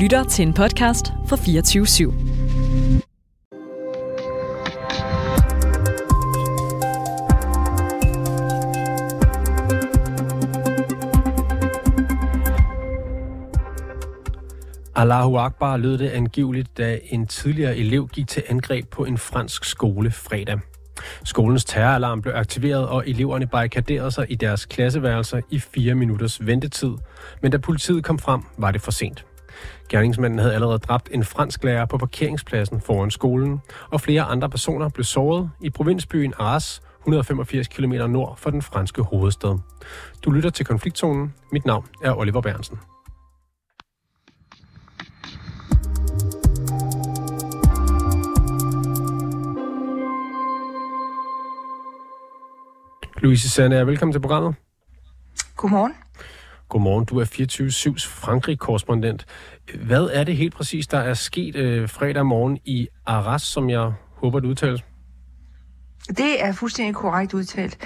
lytter til en podcast fra 24/7. Allahu Akbar lød det angiveligt, da en tidligere elev gik til angreb på en fransk skole fredag. Skolens terroralarm blev aktiveret, og eleverne barrikaderede sig i deres klasseværelser i 4 minutters ventetid. Men da politiet kom frem, var det for sent. Gerningsmanden havde allerede dræbt en fransk lærer på parkeringspladsen foran skolen, og flere andre personer blev såret i provinsbyen Arras, 185 km nord for den franske hovedstad. Du lytter til Konfliktzonen. Mit navn er Oliver Bærentsen. Louise Sandager, velkommen til programmet. Godmorgen. Godmorgen. Du er 24/7's Frankrig-korrespondent. Hvad er det helt præcis, der er sket fredag morgen i Arras, som jeg håber, du udtales? Det er fuldstændig korrekt udtalt.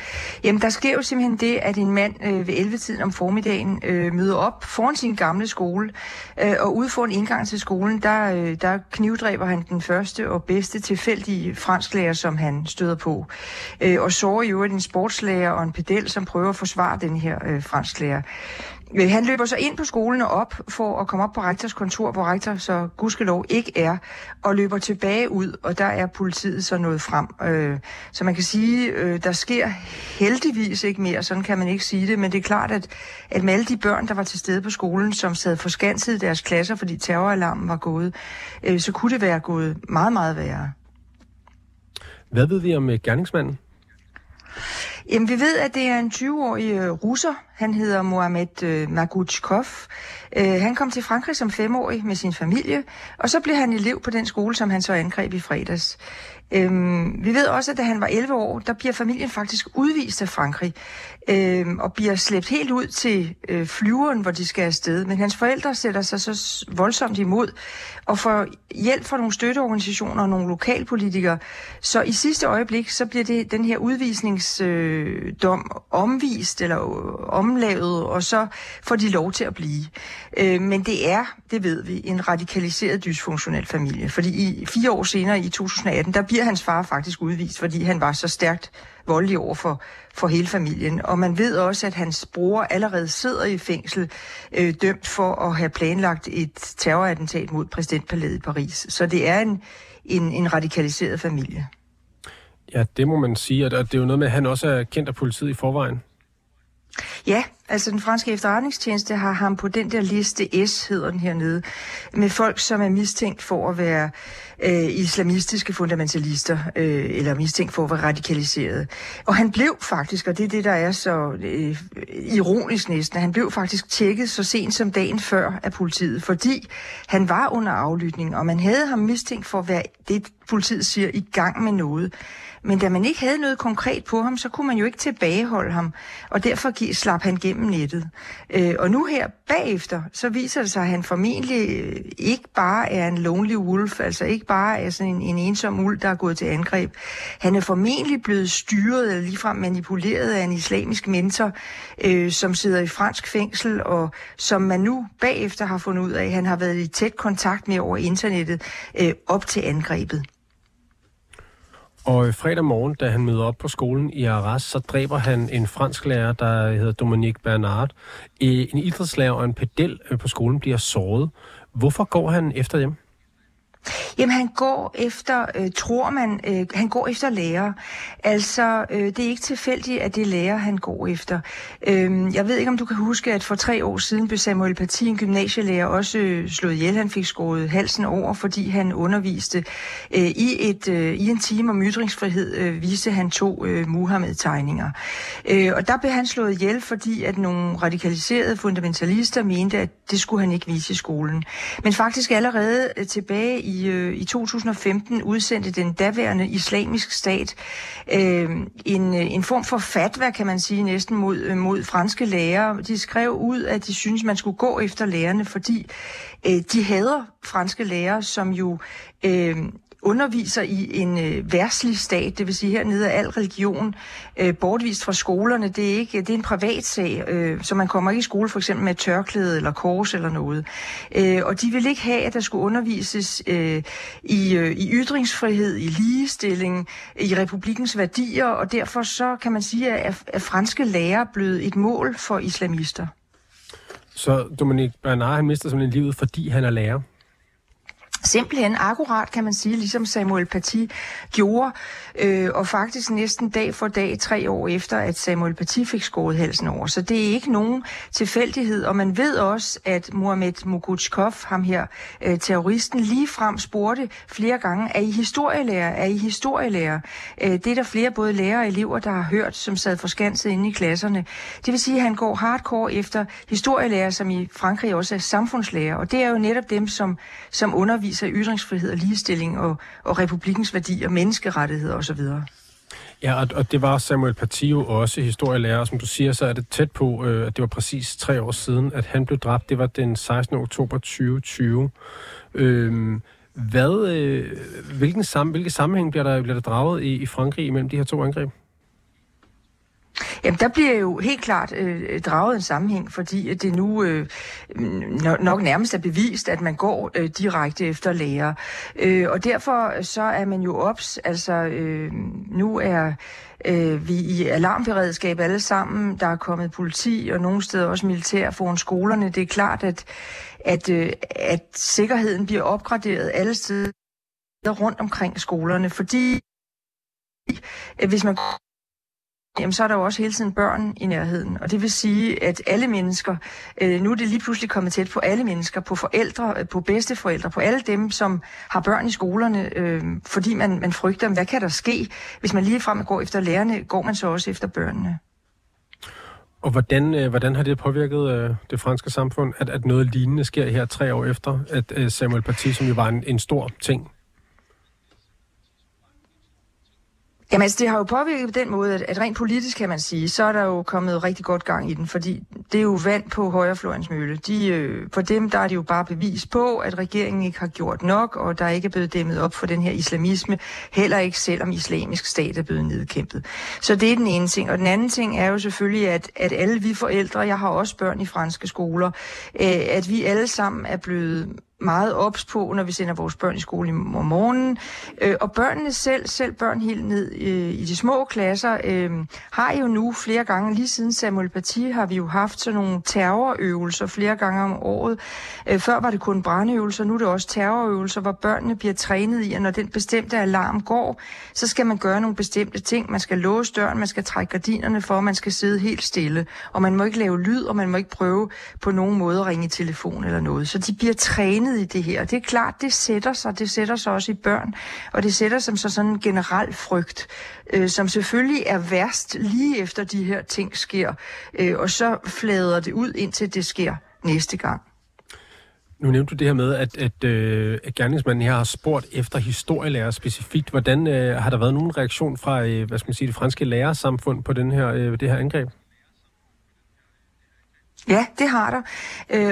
Jamen, der sker jo simpelthen det, at en mand ved 11-tiden om formiddagen møder op foran sin gamle skole, og ude foran indgang til skolen, der knivdræber han den første og bedste tilfældige fransklærer, som han støder på. Og sårer i øvrigt en sportslærer og en pedel, som prøver at forsvare den her fransklærer. Han løber så ind på skolen og op for at komme op på rektors kontor, hvor rektor så gudskelov ikke er, og løber tilbage ud, og der er politiet så nået frem. Så man kan sige, der sker heldigvis ikke mere, sådan kan man ikke sige det, men det er klart, at med alle de børn, der var til stede på skolen, som sad forskanset i deres klasser, fordi terroralarmen var gået, så kunne det være gået meget, meget værre. Hvad ved vi om gerningsmanden? Jamen, vi ved, at det er en 20-årig russer. Han hedder Mohamed Mogouchkov. Han kom til Frankrig som 5-årig med sin familie, og så blev han elev på den skole, som han så angreb i fredags. Vi ved også, at da han var 11 år, der bliver familien faktisk udvist af Frankrig, og bliver slæbt helt ud til flyveren, hvor de skal afsted. Men hans forældre sætter sig så voldsomt imod, og får hjælp fra nogle støtteorganisationer og nogle lokalpolitikere. Så i sidste øjeblik, så bliver det den her udvisningsdom omvist, eller omlavet, og så får de lov til at blive. Men det er, det ved vi, en radikaliseret dysfunktionel familie. Fordi i 4 år senere, i 2018, der bliver hans far faktisk udvist, fordi han var så stærkt voldelig over for hele familien. Og man ved også, at hans bror allerede sidder i fængsel, dømt for at have planlagt et terrorattentat mod præsidentpalæet i Paris. Så det er en radikaliseret familie. Ja, det må man sige. Og det er jo noget med, at han også er kendt af politiet i forvejen. Ja, altså den franske efterretningstjeneste har ham på den der liste S, hedder den hernede, med folk, som er mistænkt for at være islamistiske fundamentalister, eller mistænkt for at være radikaliserede. Og han blev faktisk, og det er det, der er så ironisk næsten, han blev faktisk tjekket så sent som dagen før af politiet, fordi han var under aflytning, og man havde ham mistænkt for at være, det politiet siger, i gang med noget. Men da man ikke havde noget konkret på ham, så kunne man jo ikke tilbageholde ham, og derfor slap han gennem nettet. Og nu her bagefter, så viser det sig, at han formentlig ikke bare er en lonely wolf, altså ikke bare er sådan en ensom ulv, der er gået til angreb. Han er formentlig blevet styret eller ligefrem manipuleret af en islamisk mentor, som sidder i fransk fængsel, og som man nu bagefter har fundet ud af, han har været i tæt kontakt med over internettet op til angrebet. Og fredag morgen, da han møder op på skolen i Arras, så dræber han en fransk lærer, der hedder Dominique Bernard. En idrætslærer og en pedel på skolen bliver såret. Hvorfor går han efter dem? Jamen, han går efter, tror man, han går efter lærer. Altså, det er ikke tilfældigt, at det er lærer, han går efter. Jeg ved ikke, om du kan huske, at for 3 år siden blev Samuel Paty, en gymnasielærer, også slået ihjel. Han fik skåret halsen over, fordi han underviste i en time om ytringsfrihed, viste han 2 Mohammed-tegninger. Og der blev han slået ihjel, fordi at nogle radikaliserede fundamentalister mente, at det skulle han ikke vise i skolen. Men faktisk allerede tilbage i 2015 udsendte den daværende islamisk stat en form for fatwa, kan man sige, næsten mod franske lærere. De skrev ud, at de synes man skulle gå efter lærerne, fordi de hader franske lærere, som jo underviser i en verdslig stat, det vil sige hernede af al religion, bortvist fra skolerne. Det er en privat sag, så man kommer ikke i skole for eksempel med tørklæde eller kors eller noget. Og de vil ikke have, at der skulle undervises i ytringsfrihed, i ligestilling, i republikkens værdier, og derfor så kan man sige, at franske lærere blevet et mål for islamister. Så Dominique Bernard, han mister simpelthen livet, fordi han er lærer? Simpelthen akkurat, kan man sige, ligesom Samuel Paty gjorde, og faktisk næsten dag for dag, 3 år efter, at Samuel Paty fik skåret halsen over. Så det er ikke nogen tilfældighed, og man ved også, at Mohamed Mogouchkov, ham her terroristen, ligefrem spurgte flere gange, er I historielærer? Det er der flere både lærere og elever, der har hørt, som sad forskanset inde i klasserne. Det vil sige, at han går hardcore efter historielærer, som i Frankrig også er samfundslærer, og det er jo netop dem, som underviser af ytringsfrihed og ligestilling og republikkens værdier, menneskerettigheder osv. Ja, og det var Samuel Paty også, historielærer. Som du siger, så er det tæt på, at det var præcis 3 år siden, at han blev dræbt. Det var den 16. oktober 2020. Hvilke sammenhæng bliver der draget i Frankrig mellem de her 2 angreb? Jamen, der bliver jo helt klart draget en sammenhæng, fordi det nu nok nærmest er bevist, at man går direkte efter lærer. Og derfor så er man jo ops, altså nu er vi i alarmberedskab alle sammen, der er kommet politi og nogle steder også militær foran skolerne. Det er klart, at sikkerheden bliver opgraderet alle steder rundt omkring skolerne, fordi hvis man jamen, så er der jo også hele tiden børn i nærheden, og det vil sige, at alle mennesker, nu er det lige pludselig kommet tæt på alle mennesker, på forældre, på bedsteforældre, på alle dem, som har børn i skolerne, fordi man frygter, hvad kan der ske? Hvis man ligefrem går efter lærerne, går man så også efter børnene. Og hvordan har det påvirket det franske samfund, at noget lignende sker her 3 år efter, at Samuel Paty, som jo var en stor ting? Jamen altså, det har jo påvirket på den måde, at rent politisk kan man sige, så er der jo kommet rigtig godt gang i den, fordi det er jo vand på højrefløjens mølle. For dem, der er det jo bare bevis på, at regeringen ikke har gjort nok, og der ikke er blevet dæmmet op for den her islamisme, heller ikke selvom islamisk stat er blevet nedkæmpet. Så det er den ene ting. Og den anden ting er jo selvfølgelig, at alle vi forældre, jeg har også børn i franske skoler, at vi alle sammen er blevet meget ops på, når vi sender vores børn i skole om morgenen. Og børnene selv børn helt ned i de små klasser, har jo nu flere gange, lige siden Samuel Paty, har vi jo haft sådan nogle terrorøvelser flere gange om året. Før var det kun brandøvelser, nu er det også terrorøvelser, hvor børnene bliver trænet i, at når den bestemte alarm går, så skal man gøre nogle bestemte ting. Man skal låse døren, man skal trække gardinerne for, man skal sidde helt stille, og man må ikke lave lyd, og man må ikke prøve på nogen måde at ringe i telefon eller noget. Så de bliver trænet i det her. Det er klart, det sætter sig også i børn, og det sætter sig som sådan en generel frygt, som selvfølgelig er værst lige efter de her ting sker, og så flader det ud, indtil det sker næste gang. Nu nævnte du det her med, at gerningsmanden her har spurgt efter historielærer specifikt. Hvordan har der været nogen reaktion fra, det franske lærersamfund på det her angreb? Ja, det har der.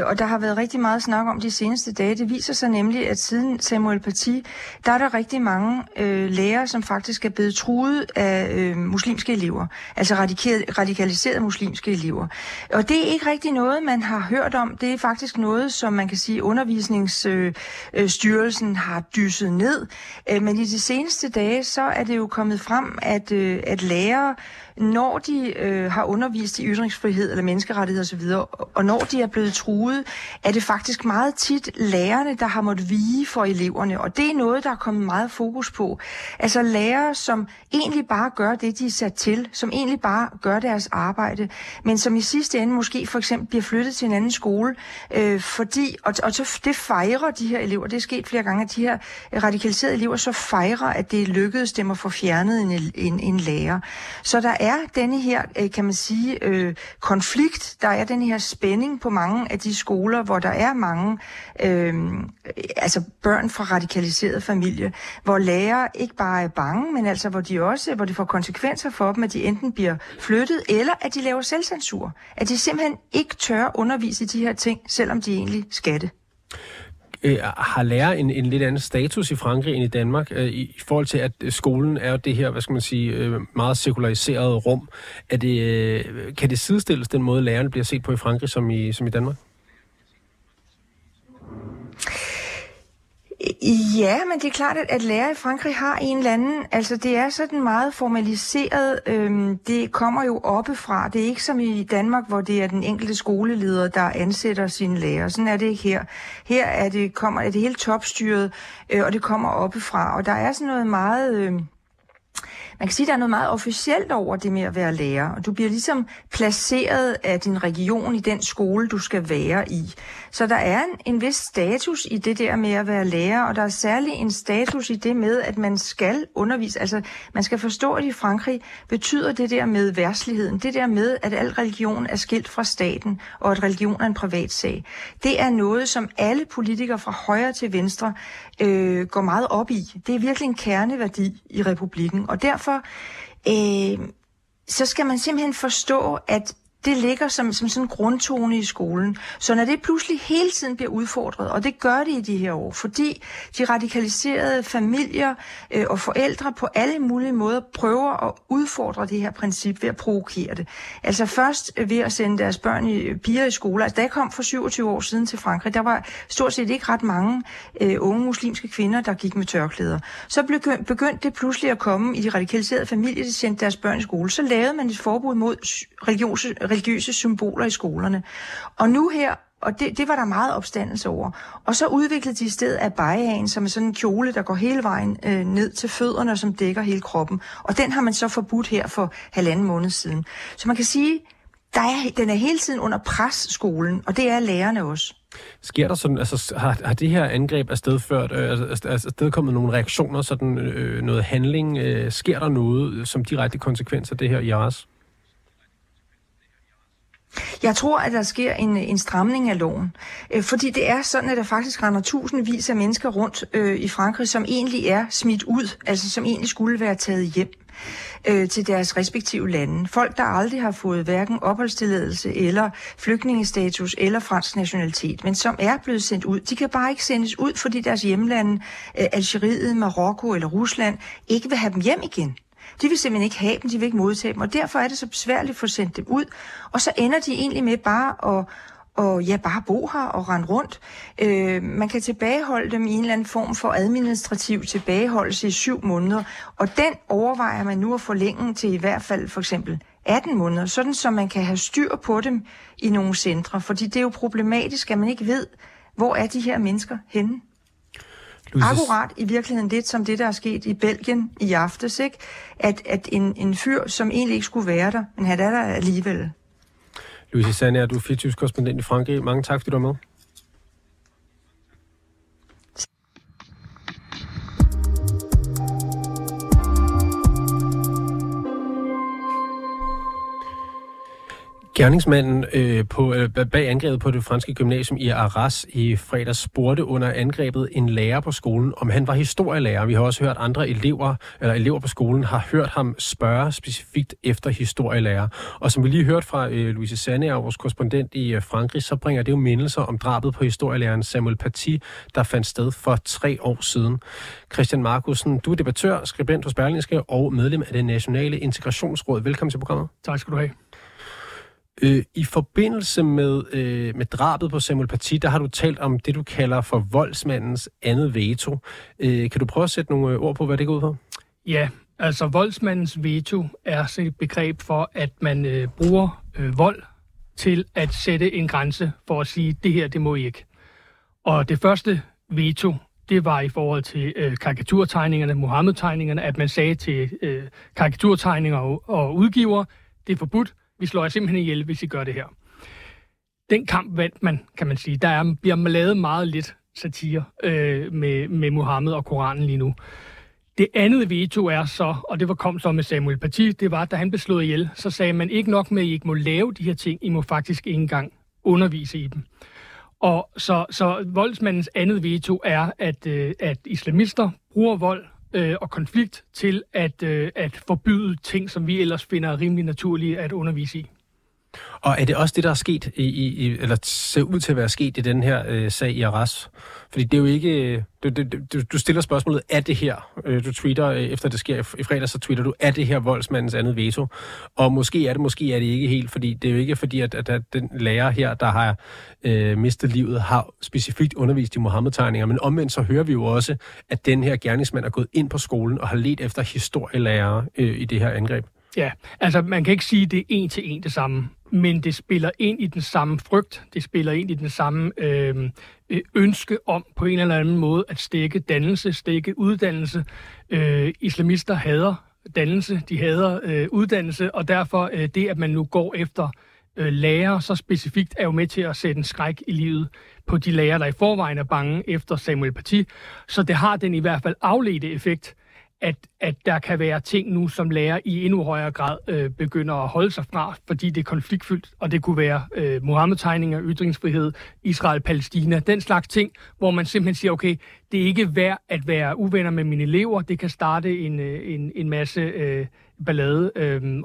Og der har været rigtig meget snak om de seneste dage. Det viser sig nemlig, at siden Samuel Paty, der er der rigtig mange lærere, som faktisk er blevet truet af muslimske elever. Altså radikaliserede muslimske elever. Og det er ikke rigtig noget, man har hørt om. Det er faktisk noget, som man kan sige, undervisningsstyrelsen har dysset ned. Men i de seneste dage, så er det jo kommet frem, at lærere, når de har undervist i ytringsfrihed eller menneskerettigheder osv., og når de er blevet truet, er det faktisk meget tit lærerne, der har måttet vige for eleverne. Og det er noget, der er kommet meget fokus på. Altså lærere, som egentlig bare gør det, de er sat til, som egentlig bare gør deres arbejde, men som i sidste ende måske for eksempel bliver flyttet til en anden skole, fordi, og så det fejrer de her elever, det er sket flere gange, at de her radikaliserede elever så fejrer, at det lykkedes dem at få fjernet en lærer. Så der er denne her, kan man sige, konflikt, der er den her spænding på mange af de skoler, hvor der er mange børn fra radikaliserede familier, hvor lærere ikke bare er bange, men altså hvor det får konsekvenser for dem, at de enten bliver flyttet, eller at de laver selvcensur. At de simpelthen ikke tør undervise i de her ting, selvom de egentlig skal det. har lærer en lidt anden status i Frankrig end i Danmark, i forhold til, at skolen er det her, hvad skal man sige, meget sekulariserede rum. Kan det sidestilles den måde, lærerne bliver set på i Frankrig som i Danmark? Ja, men det er klart, at lærer i Frankrig har en eller anden... Altså, det er sådan meget formaliseret. Det kommer jo oppefra. Det er ikke som i Danmark, hvor det er den enkelte skoleleder, der ansætter sine lærer. Sådan er det ikke her. Her er det hele topstyret, og det kommer oppefra. Og der er sådan noget meget... Man kan sige, at der er noget meget officielt over det med at være lærer, og du bliver ligesom placeret af din region i den skole, du skal være i. Så der er en vis status i det der med at være lærer, og der er særlig en status i det med, at man skal undervise. Altså, man skal forstå, at i Frankrig betyder det der med verdsligheden, det der med, at al religion er skilt fra staten, og at religion er en privatsag. Det er noget, som alle politikere fra højre til venstre går meget op i. Det er virkelig en kerneværdi i republikken, og derfor skal man simpelthen forstå, at det ligger som sådan en grundtone i skolen. Så når det pludselig hele tiden bliver udfordret, og det gør det i de her år, fordi de radikaliserede familier og forældre på alle mulige måder prøver at udfordre det her princip ved at provokere det. Altså først ved at sende deres børn piger i skole. Altså da jeg kom for 27 år siden til Frankrig, der var stort set ikke ret mange unge muslimske kvinder, der gik med tørklæder. Så begyndte det pludselig at komme i de radikaliserede familier, de sendte deres børn i skole. Så lavede man et forbud mod religiøse symboler i skolerne. Og nu her, og det var der meget opstandelse over. Og så udviklede de i stedet abayaen, som er sådan en kjole, der går hele vejen ned til fødderne, og som dækker hele kroppen. Og den har man så forbudt her for 1,5 måned siden. Så man kan sige, den er hele tiden under pres, skolen, og det er lærerne også. Sker der sådan, altså har det her angreb afstedkommet nogle reaktioner, sådan noget handling? Sker der noget som direkte konsekvens af det her i jeres? Jeg tror, at der sker en stramning af loven, fordi det er sådan, at der faktisk render tusindvis af mennesker rundt i Frankrig, som egentlig er smidt ud, altså som egentlig skulle være taget hjem til deres respektive lande. Folk, der aldrig har fået hverken opholdstilladelse eller flygtningestatus eller fransk nationalitet, men som er blevet sendt ud. De kan bare ikke sendes ud, fordi deres hjemlande, Algeriet, Marokko eller Rusland, ikke vil have dem hjem igen. De vil simpelthen ikke have dem, de vil ikke modtage dem, og derfor er det så besværligt at få sendt dem ud. Og så ender de egentlig med bare at bo her og rende rundt. Man kan tilbageholde dem i en eller anden form for administrativ tilbageholdelse i 7 måneder, og den overvejer man nu at forlænge til i hvert fald for eksempel 18 måneder, sådan så man kan have styr på dem i nogle centre, fordi det er jo problematisk, at man ikke ved, hvor er de her mennesker henne. Akkurat i virkeligheden lidt som det, der er sket i Belgien i aftes, ikke? At en fyr, som egentlig ikke skulle være der, men han er der alligevel. Louise Sandager, du er 24-korrespondent i Frankrig. Mange tak, fordi du var med. Gerningsmanden bag angrebet på det franske gymnasium i Arras i fredags spurgte under angrebet en lærer på skolen, om han var historielærer. Vi har også hørt andre elever på skolen har hørt ham spørge specifikt efter historielærer. Og som vi lige hørte fra Louise Sandager, vores korrespondent i Frankrig, så bringer det jo mindelser om drabet på historielæreren Samuel Paty, der fandt sted for 3 år siden. Christian Marcussen, du er debattør, skribent hos Berlingske og medlem af det Nationale Integrationsråd. Velkommen til programmet. Tak skal du have. I forbindelse med drabet på Samuel Paty, der har du talt om det, du kalder for voldsmandens andet veto. Kan du prøve at sætte nogle ord på, hvad det går ud på? Ja, altså voldsmandens veto er et begreb for, at man bruger vold til at sætte en grænse for at sige, det her, det må I ikke. Og det første veto, det var i forhold til karikaturtegningerne, Mohammed-tegningerne, at man sagde til karikaturtegninger og udgiver, det er forbudt. Vi slår jer simpelthen ihjel, hvis I gør det her. Den kamp vandt man, kan man sige. Der bliver lavet meget lidt satire med Mohammed og Koranen lige nu. Det andet veto er så, og det kom så med Samuel Paty, det var, da han blev slået ihjel, så sagde man ikke nok med, at I ikke må lave de her ting, I må faktisk ikke engang undervise i dem. Og så voldsmandens andet veto er, at islamister bruger vold og konflikt til at forbyde ting, som vi ellers finder rimelig naturlige at undervise i. Og er det også det, der er sket, eller ser ud til at være sket i den her sag i Arras? Fordi det er jo ikke... Du stiller spørgsmålet, er det her? Du tweeter, efter det sker i fredag, så tweeter du, er det her voldsmandens andet veto? Og måske er det, måske er det ikke helt, fordi det er jo ikke fordi, at den lærer her, der har mistet livet, har specifikt undervist i Mohammed-tegninger. Men omvendt så hører vi jo også, at den her gerningsmand er gået ind på skolen og har ledt efter historielærere i det her angreb. Ja, altså man kan ikke sige, at det er en til en det samme, men det spiller ind i den samme frygt, det spiller ind i den samme ønske om på en eller anden måde at stække dannelse, stække uddannelse. Islamister hader dannelse, de hader uddannelse, og derfor det, at man nu går efter lærer så specifikt, er jo med til at sætte en skræk i livet på de lærer, der i forvejen er bange efter Samuel Paty. Så det har den i hvert fald afledte effekt, at der kan være ting nu, som lærer i endnu højere grad begynder at holde sig fra, fordi det er konfliktfyldt, og det kunne være Mohammed-tegninger, ytringsfrihed, Israel-Palæstina, den slags ting, hvor man simpelthen siger, okay, det er ikke værd at være uvenner med mine elever, det kan starte en masse ballade,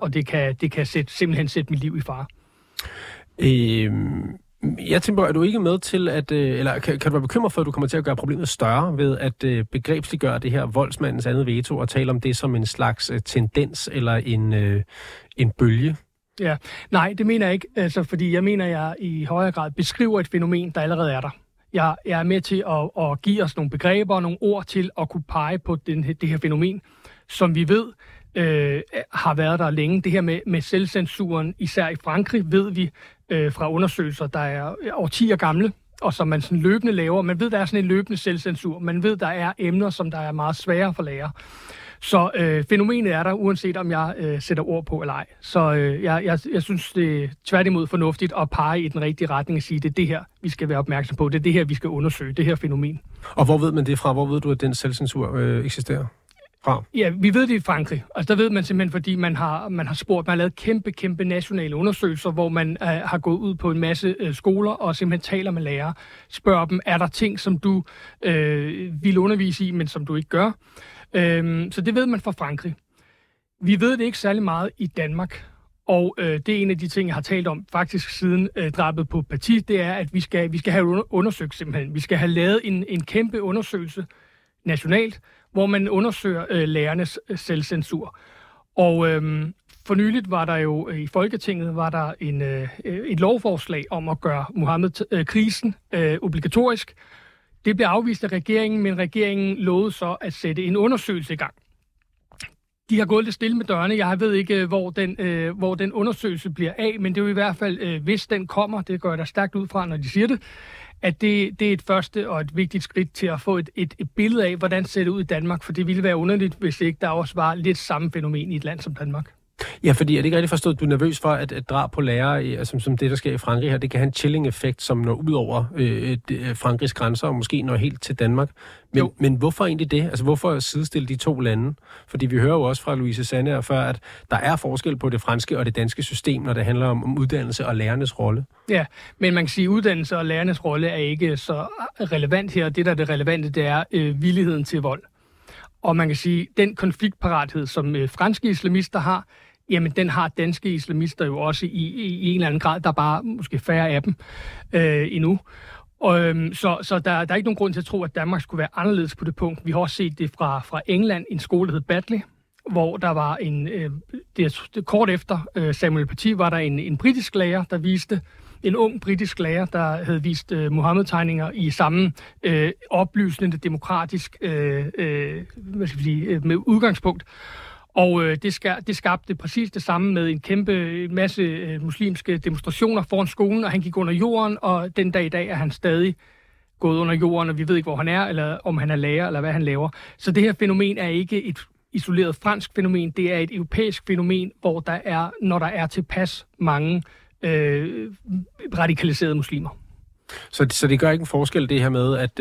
og det kan simpelthen sætte mit liv i fare. Jeg tænker, er du ikke med til, at, eller kan du være bekymret for, at du kommer til at gøre problemet større ved at begrebsliggøre det her voldsmandens andet veto og tale om det som en slags tendens eller en bølge? Ja, nej, det mener jeg ikke, altså, fordi jeg mener, at jeg i højere grad beskriver et fænomen, der allerede er der. Jeg er med til at give os nogle begreber og nogle ord til at kunne pege på det her fænomen, som vi ved har været der længe. Det her med selvcensuren, især i Frankrig, ved vi fra undersøgelser, der er årtier gamle, og som man sådan løbende laver. Man ved, der er sådan en løbende selvcensur. Man ved, der er emner, som der er meget svære for lærer. Så fænomenet er der, uanset om jeg sætter ord på eller ej. Så jeg synes, det er tværtimod fornuftigt at pege i den rigtige retning og sige, det er det her, vi skal være opmærksom på. Det er det her, vi skal undersøge. Det her fænomen. Og hvor ved man det fra? Hvor ved du, at den selvcensur eksisterer? Ja, vi ved det i Frankrig. Altså, der ved man simpelthen, fordi man har spurgt, man har lavet kæmpe nationale undersøgelser, hvor man har gået ud på en masse skoler og simpelthen taler med lærere. Spørger dem, er der ting, som du vil undervise i, men som du ikke gør? Så det ved man fra Frankrig. Vi ved det ikke særlig meget i Danmark. Og det er en af de ting, jeg har talt om faktisk siden drabet på Paty, det er, at vi skal have undersøgt simpelthen. Vi skal have lavet en kæmpe undersøgelse nationalt, hvor man undersøger lærernes selvcensur. Og for nyligt var der jo i Folketinget var der et lovforslag om at gøre Mohammed-krisen obligatorisk. Det blev afvist af regeringen, men regeringen lovede så at sætte en undersøgelse i gang. De har gået lidt stille med dørene. Jeg ved ikke, hvor den undersøgelse bliver af, men det er jo i hvert fald, hvis den kommer, det går der stærkt ud fra, når de siger det, at det er et første og et vigtigt skridt til at få et billede af, hvordan ser det ud i Danmark, for det ville være underligt, hvis ikke der også var lidt samme fænomen i et land som Danmark. Ja, fordi er det ikke rigtig forstået, at du er nervøs for, at drab på lærere, altså, som det, der sker i Frankrig her, det kan have en chilling-effekt, som når ud over Frankrigs grænser, og måske når helt til Danmark. Men hvorfor egentlig det? Altså, hvorfor sidestille de to lande? Fordi vi hører jo også fra Louise Sandager før, at der er forskel på det franske og det danske system, når det handler om uddannelse og lærernes rolle. Ja, men man kan sige, at uddannelse og lærernes rolle er ikke så relevant her. Det, der er det relevante, det er villigheden til vold. Og man kan sige, at den konfliktparathed, som franske islamister har, jamen den har danske islamister jo også i en eller anden grad, der er bare måske færre af dem endnu. Og, så der er ikke nogen grund til at tro, at Danmark skulle være anderledes på det punkt. Vi har også set det fra England, en skole, der hed Batley, hvor der var kort efter Samuel Paty, var der en britisk lærer, der viste, en ung britisk lærer, der havde vist Mohammed-tegninger i samme oplysende demokratisk med udgangspunkt. Og det skabte præcis det samme med en kæmpe masse muslimske demonstrationer foran skolen, og han gik under jorden, og den dag i dag er han stadig gået under jorden, og vi ved ikke, hvor han er, eller om han er lærer, eller hvad han laver. Så det her fænomen er ikke et isoleret fransk fænomen, det er et europæisk fænomen, hvor der er, når der er tilpas mange radikaliserede muslimer. Så det gør ikke en forskel, det her med, at,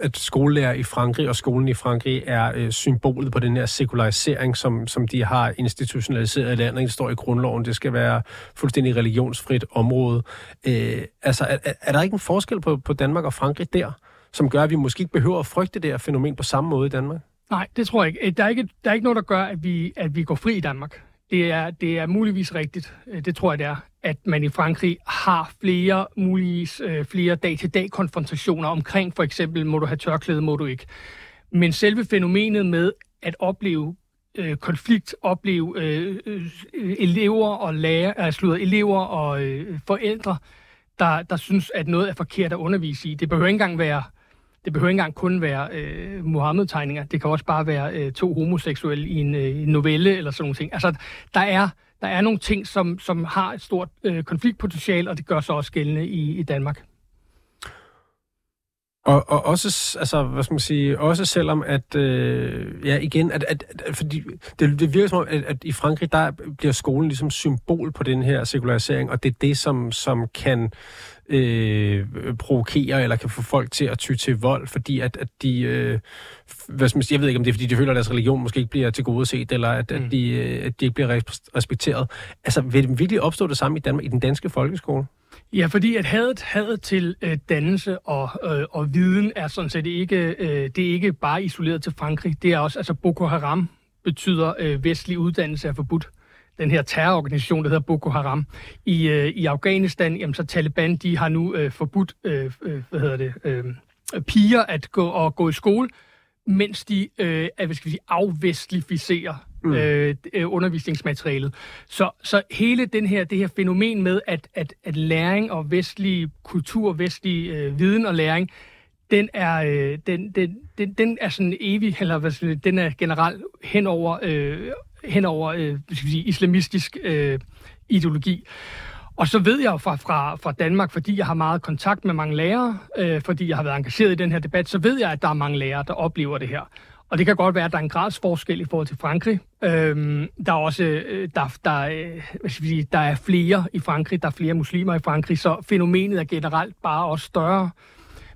at skolelærer i Frankrig og skolen i Frankrig er symbolet på den her sekularisering, som de har institutionaliseret i landet, det står i grundloven, det skal være fuldstændig religionsfrit område. Er der ikke en forskel på Danmark og Frankrig der, som gør, at vi måske ikke behøver at frygte det her fænomen på samme måde i Danmark? Nej, det tror jeg ikke. Der er ikke noget, der gør, at vi går fri i Danmark. Det er muligvis rigtigt, det tror jeg det er, at man i Frankrig har flere muligvis flere dag-til-dag konfrontationer omkring for eksempel, må du have tørklæde, må du ikke. Men selve fænomenet med at opleve konflikt, opleve elever og forældre, der synes, at noget er forkert at undervise i. Det behøver ikke engang kun være Mohammed-tegninger. Det kan også bare være to homoseksuelle i en novelle eller sådan nogle ting. Altså, der er nogle ting, som har et stort konfliktpotentiale, og det gør sig også gældende i Danmark. Og også, altså, hvad skal man sige, også selvom at, fordi det virker som om, at i Frankrig, der bliver skolen ligesom symbol på den her sekularisering, og det er det, som kan provokere, eller kan få folk til at ty til vold, fordi at de, hvad skal man sige, jeg ved ikke, om det er, fordi de føler, at deres religion måske ikke bliver tilgodeset, eller at de ikke bliver respekteret. Altså, vil det virkelig opstå det samme i Danmark, i den danske folkeskole? Ja, fordi at hadet til dannelse og viden er sådan set ikke, det er ikke bare isoleret til Frankrig. Det er også, altså Boko Haram betyder vestlig uddannelse er forbudt. Den her terrororganisation, der hedder Boko Haram. I Afghanistan, jamen så Taliban, de har nu forbudt, piger at gå i skole, mens de afvestlificerer undervisningsmaterialet. Så hele det her fænomen med, at læring og vestlig kultur, vestlig viden og læring, den er sådan evig, eller den er generelt hen over islamistisk ideologi. Og så ved jeg jo fra Danmark, fordi jeg har meget kontakt med mange lærere, fordi jeg har været engageret i den her debat, så ved jeg, at der er mange lærere, der oplever det her. Og det kan godt være, at der er en gradsforskel i forhold til Frankrig. Der er også der er flere i Frankrig, der er flere muslimer i Frankrig, så fænomenet er generelt bare også større.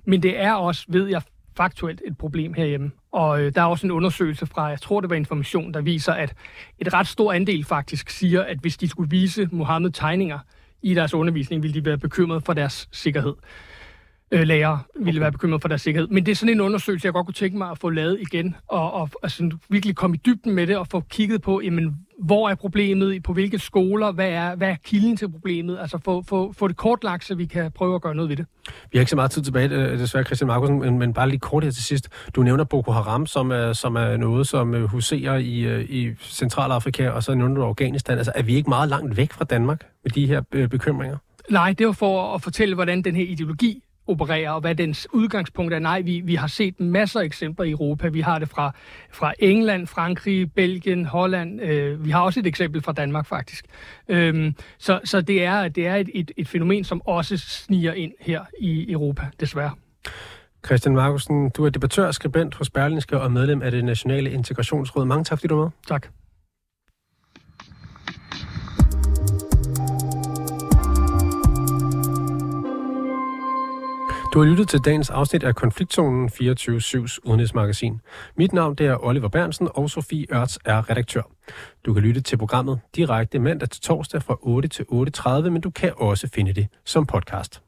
Men det er også, ved jeg faktuelt, et problem herhjemme. Og der er også en undersøgelse fra, jeg tror det var Information, der viser, at et ret stor andel faktisk siger, at hvis de skulle vise Mohammed-tegninger i deres undervisning, ville de være bekymret for deres sikkerhed. Lærere ville være bekymret for deres sikkerhed. Men det er sådan en undersøgelse, jeg godt kunne tænke mig at få lavet igen, og sådan virkelig komme i dybden med det, og få kigget på, jamen, hvor er problemet, på hvilke skoler, hvad er kilden til problemet, altså få det kortlagt, så vi kan prøve at gøre noget ved det. Vi har ikke så meget tid tilbage, desværre, Christian Marcussen, men bare lige kort her til sidst. Du nævner Boko Haram, som er noget, som huserer i Centralafrika, og så nævner du Afghanistan. Altså, er vi ikke meget langt væk fra Danmark med de her bekymringer? Nej, det var for at fortælle, hvordan den her ideologi opererer, og hvad dens udgangspunkt er. Nej, vi har set masser af eksempler i Europa. Vi har det fra England, Frankrig, Belgien, Holland. Vi har også et eksempel fra Danmark, faktisk. Så det er et fænomen, som også sniger ind her i Europa, desværre. Christian Marcussen, du er debattør, skribent hos Berlingske og medlem af det Nationale Integrationsråd. Mange tak, fordi du var med. Tak. Du har lyttet til dagens afsnit af Konfliktzonen, 24/7's udenrigsmagasin. Mit navn det er Oliver Bærentsen, og Sofie Ørts er redaktør. Du kan lytte til programmet direkte mandag til torsdag fra 8 til 8:30, men du kan også finde det som podcast.